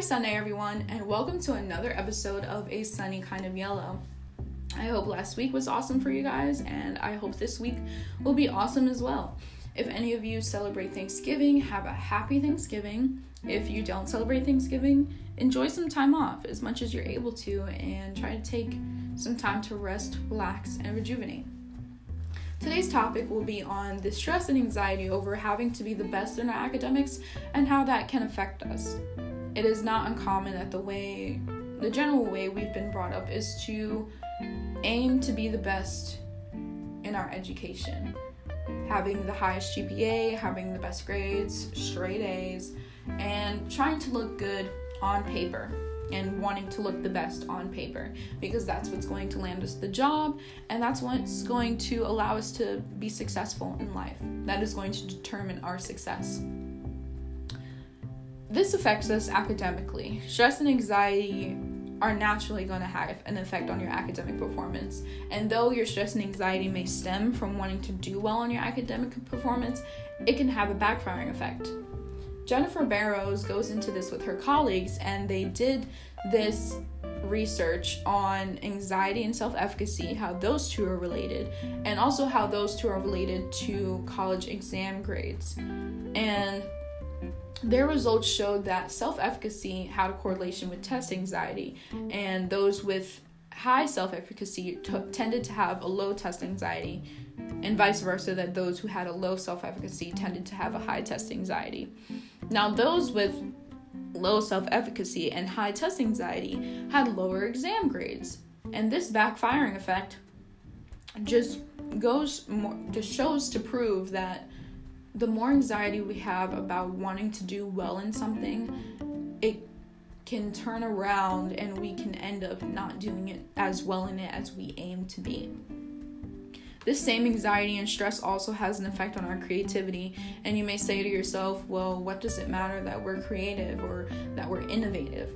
Happy Sunday, everyone, and welcome to another episode of A Sunny Kind of Yellow. I hope last week was awesome for you guys, and I hope this week will be awesome as well. If any of you celebrate Thanksgiving, have a happy Thanksgiving. If you don't celebrate Thanksgiving, enjoy some time off as much as you're able to, and try to take some time to rest, relax, and rejuvenate. Today's topic will be on the stress and anxiety over having to be the best in our academics and how that can affect us. It is not uncommon that the general way we've been brought up is to aim to be the best in our education. Having the highest GPA, having the best grades, straight A's, and trying to look good on paper and wanting to look the best on paper, because that's what's going to land us the job, and that's what's going to allow us to be successful in life. That is going to determine our success. This affects us academically. Stress and anxiety are naturally going to have an effect on your academic performance. And though your stress and anxiety may stem from wanting to do well on your academic performance, it can have a backfiring effect. Jennifer Barrows goes into this with her colleagues, and they did this research on anxiety and self-efficacy, how those two are related, and also how those two are related to college exam grades. And their results showed that self-efficacy had a correlation with test anxiety, and those with high self-efficacy tended to have a low test anxiety, and vice versa, that those who had a low self-efficacy tended to have a high test anxiety. Now, those with low self-efficacy and high test anxiety had lower exam grades, and this backfiring effect just goes more, just shows to prove that the more anxiety we have about wanting to do well in something, it can turn around and we can end up not doing it as well in it as we aim to be. This same anxiety and stress also has an effect on our creativity, and you may say to yourself, well, what does it matter that we're creative or that we're innovative?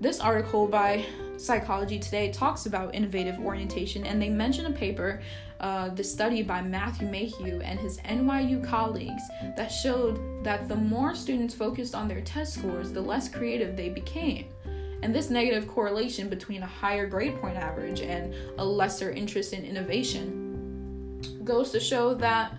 This article by Psychology Today talks about innovative orientation, and they mention a paper, the study by Matthew Mayhew and his NYU colleagues, that showed that the more students focused on their test scores, the less creative they became. And this negative correlation between a higher grade point average and a lesser interest in innovation goes to show that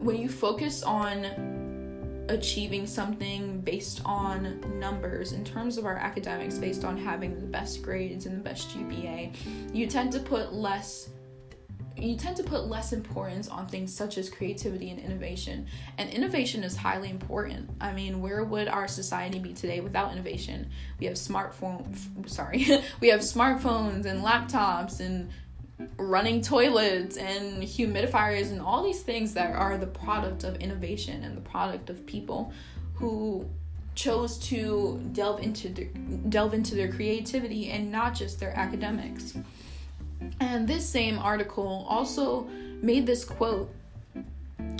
when you focus on achieving something based on numbers in terms of our academics, based on having the best grades and the best GPA, you tend to put less importance on things such as creativity and innovation. And innovation is highly important. I mean, where would our society be today without innovation? We have smartphones and laptops and running toilets and humidifiers and all these things that are the product of innovation and the product of people who chose to delve into their creativity and not just their academics. And this same article also made this quote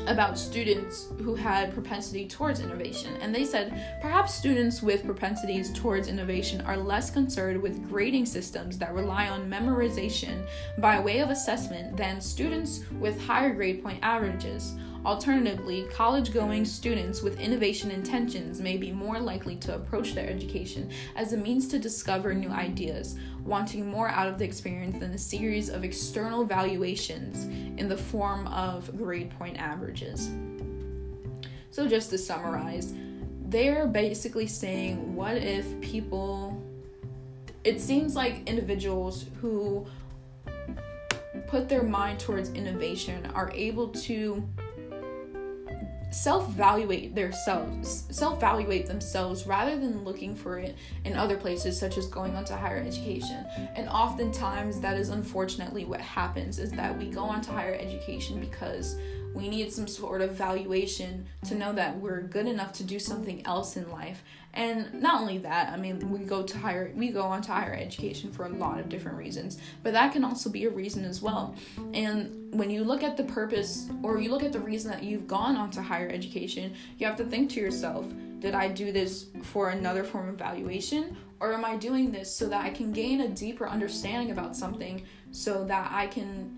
about students who had propensity towards innovation. And they said, perhaps students with propensities towards innovation are less concerned with grading systems that rely on memorization by way of assessment than students with higher grade point averages. Alternatively, college-going students with innovation intentions may be more likely to approach their education as a means to discover new ideas, wanting more out of the experience than a series of external valuations in the form of grade point averages. So just to summarize, they're basically saying, what if people... It seems like individuals who put their mind towards innovation are able to self-evaluate themselves rather than looking for it in other places, such as going on to higher education. And oftentimes that is unfortunately what happens, is that we go on to higher education because we need some sort of valuation to know that we're good enough to do something else in life. And not only that, I mean, we go on to higher education for a lot of different reasons, but that can also be a reason as well. And when you look at the purpose, or you look at the reason that you've gone on to higher education, you have to think to yourself, did I do this for another form of valuation? Or am I doing this so that I can gain a deeper understanding about something, so that I can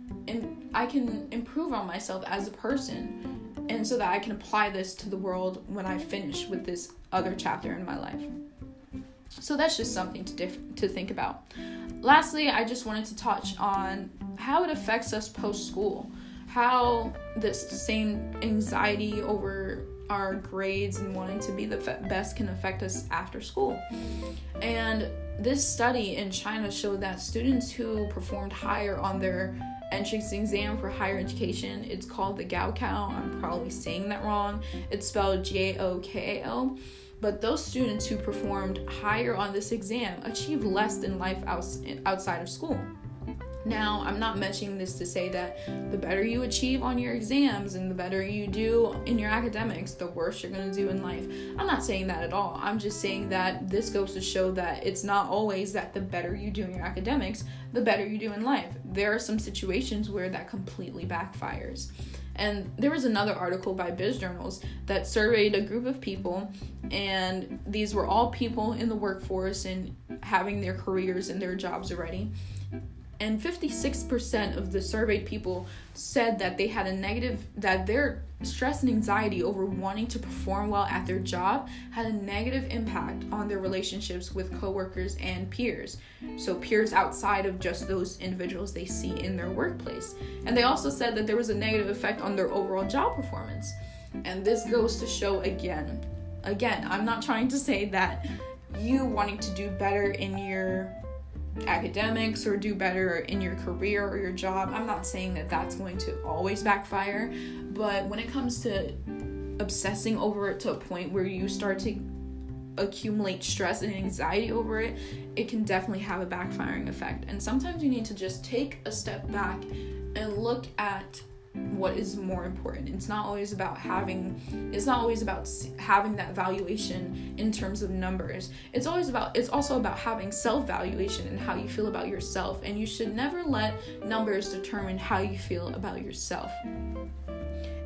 improve on myself as a person, and so that I can apply this to the world when I finish with this other chapter in my life? So that's just something to think about. Lastly, I just wanted to touch on how it affects us post-school, how this same anxiety over our grades and wanting to be the best can affect us after school. And this study in China showed that students who performed higher on their entrance exam for higher education, it's called the gaokao, I'm probably saying that wrong, it's spelled G-A-O-K-A-O, but those students who performed higher on this exam achieved less in life outside of school. Now, I'm not mentioning this to say that the better you achieve on your exams and the better you do in your academics, the worse you're going to do in life. I'm not saying that at all. I'm just saying that this goes to show that it's not always that the better you do in your academics, the better you do in life. There are some situations where that completely backfires. And there was another article by Biz Journals that surveyed a group of people, and these were all people in the workforce and having their careers and their jobs already. And 56% of the surveyed people said that they had that their stress and anxiety over wanting to perform well at their job had a negative impact on their relationships with coworkers and peers. So peers outside of just those individuals they see in their workplace. And they also said that there was a negative effect on their overall job performance. And this goes to show again, I'm not trying to say that you wanting to do better in your academics or do better in your career or your job, I'm not saying that that's going to always backfire, but when it comes to obsessing over it to a point where you start to accumulate stress and anxiety over it, it can definitely have a backfiring effect. And sometimes you need to just take a step back and look at what is more important. It's not always about having that valuation in terms of numbers. It's also about having self-valuation and how you feel about yourself. And you should never let numbers determine how you feel about yourself.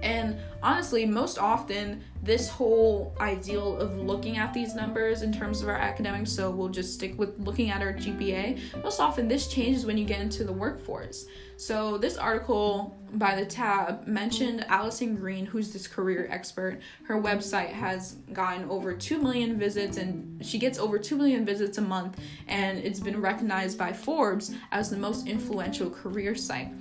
And honestly, most often, this whole ideal of looking at these numbers in terms of our academics, so we'll just stick with looking at our GPA, most often this changes when you get into the workforce. So this article by The Tab mentioned Allison Green, who's this career expert. Her website has gotten over 2 million visits, and she gets over 2 million visits a month, and it's been recognized by Forbes as the most influential career site.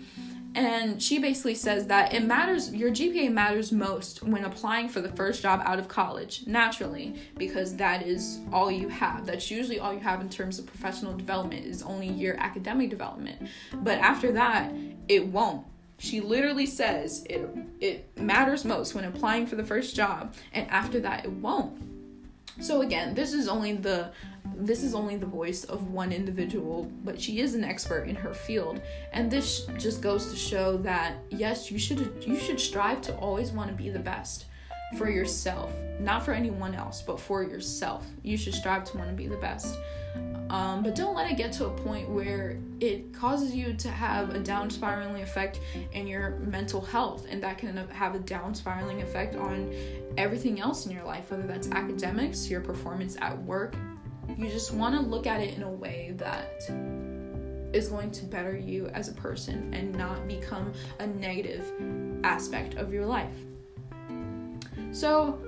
And she basically says that your GPA matters most when applying for the first job out of college, naturally, because that is all you have. That's usually all you have in terms of professional development, is only your academic development. But after that, it won't. She literally says it matters most when applying for the first job, and after that, it won't. So again, this is only the voice of one individual, but she is an expert in her field, and this just goes to show that yes, you should strive to always want to be the best for yourself, not for anyone else, but for yourself. You should strive to want to be the best, but don't let it get to a point where it causes you to have a down spiraling effect in your mental health, and that can have a down spiraling effect on everything else in your life, whether that's academics, your performance at work. You just want to look at it in a way that is going to better you as a person and not become a negative aspect of your life. So,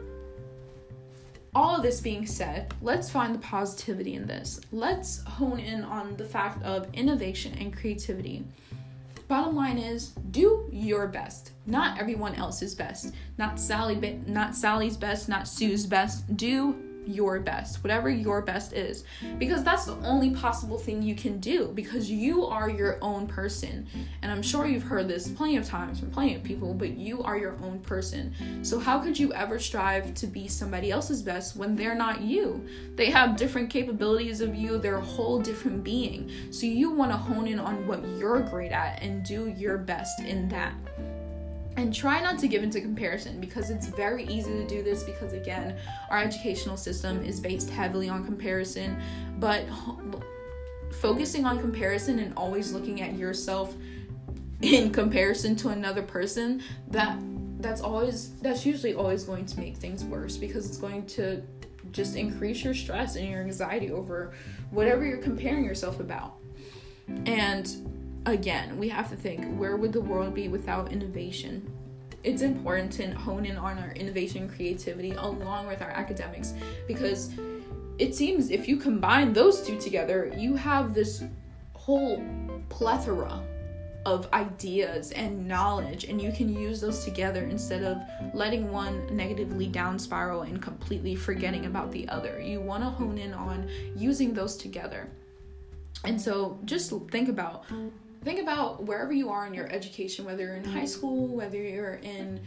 all of this being said, let's find the positivity in this. Let's hone in on the fact of innovation and creativity. Bottom line is, do your best, not everyone else's best, not Sally's best, not Sue's best. Do your best, whatever your best is, because that's the only possible thing you can do, because you are your own person. And I'm sure you've heard this plenty of times from plenty of people, but you are your own person. So how could you ever strive to be somebody else's best when they're not you? They have different capabilities of you. They're a whole different being. So you want to hone in on what you're great at and do your best in that. And try not to give into comparison, because it's very easy to do this, because again, our educational system is based heavily on comparison. But focusing on comparison and always looking at yourself in comparison to another person, that's usually always going to make things worse, because it's going to just increase your stress and your anxiety over whatever you're comparing yourself about. And again, we have to think, where would the world be without innovation? It's important to hone in on our innovation and creativity along with our academics, because it seems if you combine those two together, you have this whole plethora of ideas and knowledge, and you can use those together instead of letting one negatively down spiral and completely forgetting about the other. You want to hone in on using those together. And so just think about wherever you are in your education, whether you're in high school, whether you're in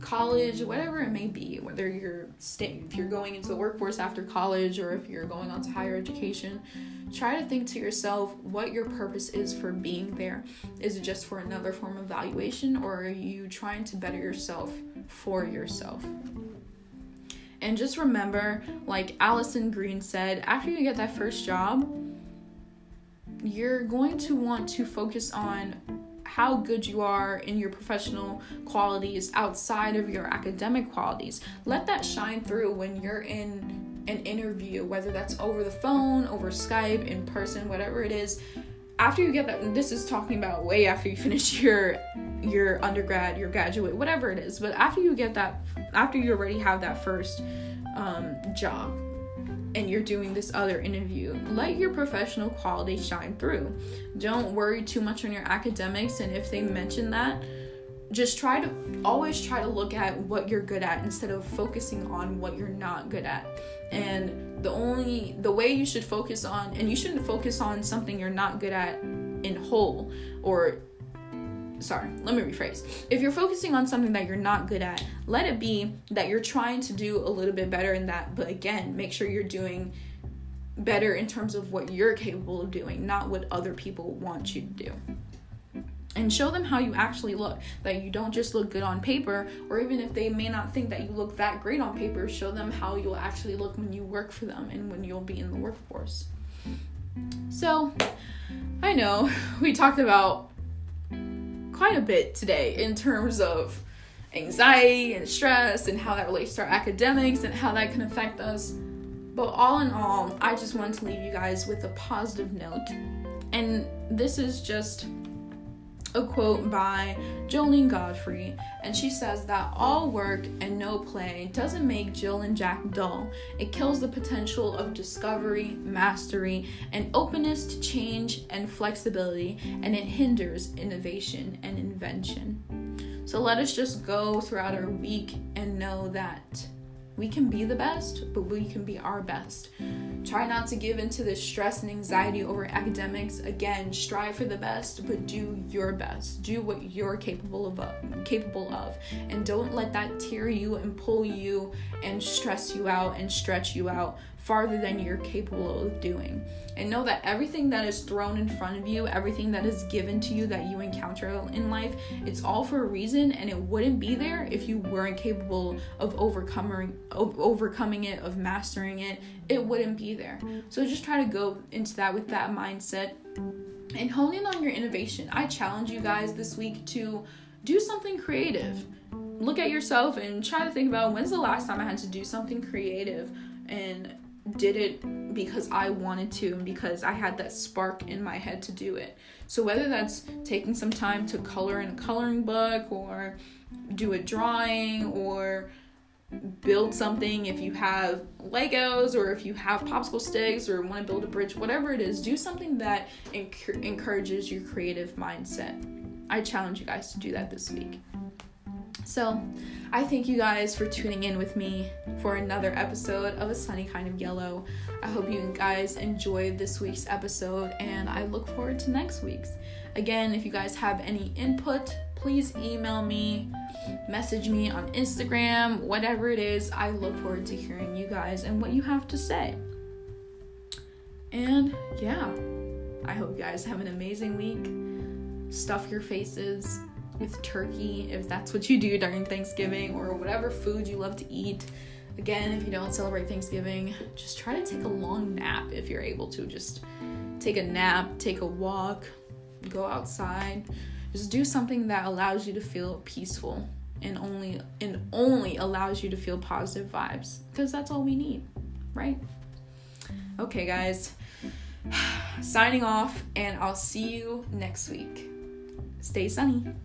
college, whatever it may be, whether if you're going into the workforce after college, or if you're going on to higher education, try to think to yourself what your purpose is for being there. Is it just for another form of valuation, or are you trying to better yourself for yourself? And just remember, like Allison Green said, after you get that first job, you're going to want to focus on how good you are in your professional qualities outside of your academic qualities. Let that shine through when you're in an interview, whether that's over the phone, over Skype, in person, whatever it is. After you get that, this is talking about way after you finish your undergrad, your graduate, whatever it is. But after you get that, after you already have that first job, and you're doing this other interview, let your professional quality shine through. Don't worry too much on your academics, and if they mention that, just always try to look at what you're good at instead of focusing on what you're not good at. And the way you should focus on, and you shouldn't focus on something you're not good at in whole, or sorry, let me rephrase. If you're focusing on something that you're not good at, let it be that you're trying to do a little bit better in that, but again, make sure you're doing better in terms of what you're capable of doing, not what other people want you to do. And show them how you actually look, that you don't just look good on paper, or even if they may not think that you look that great on paper, show them how you'll actually look when you work for them and when you'll be in the workforce. So, I know we talked about quite a bit today in terms of anxiety and stress and how that relates to our academics and how that can affect us, but all in all, I just wanted to leave you guys with a positive note. And this is just a quote by Jolene Godfrey, and she says that all work and no play doesn't make Jill and Jack dull. It kills the potential of discovery, mastery, and openness to change and flexibility, and it hinders innovation and invention. So let us just go throughout our week and know that we can be the best, but we can be our best. Try not to give into the stress and anxiety over academics. Again, strive for the best, but do your best. Do what you're capable of, and don't let that tear you and pull you and stress you out and stretch you out farther than you're capable of doing. And know that everything that is thrown in front of you, everything that is given to you that you encounter in life, it's all for a reason, and it wouldn't be there if you weren't capable of overcoming it, of mastering it. It wouldn't be there. So just try to go into that with that mindset and hone in on your innovation. I challenge you guys this week to do something creative. Look at yourself and try to think about, when's the last time I had to do something creative and did it because I wanted to and because I had that spark in my head to do it. So whether that's taking some time to color in a coloring book, or do a drawing, or build something if you have Legos, or if you have popsicle sticks, or want to build a bridge, whatever it is, do something that encourages your creative mindset. I challenge you guys to do that this week. So, I thank you guys for tuning in with me for another episode of A Sunny Kind of Yellow. I hope you guys enjoyed this week's episode, and I look forward to next week's. Again, if you guys have any input, please email me, message me on Instagram, whatever it is. I look forward to hearing you guys and what you have to say. And yeah, I hope you guys have an amazing week. Stuff your faces with turkey if that's what you do during Thanksgiving, or whatever food you love to eat. Again, if you don't celebrate Thanksgiving, just try to take a long nap if you're able to. Just take a nap, take a walk, go outside. Just do something that allows you to feel peaceful and only allows you to feel positive vibes, because that's all we need, right? Okay, guys, signing off, and I'll see you next week. Stay sunny.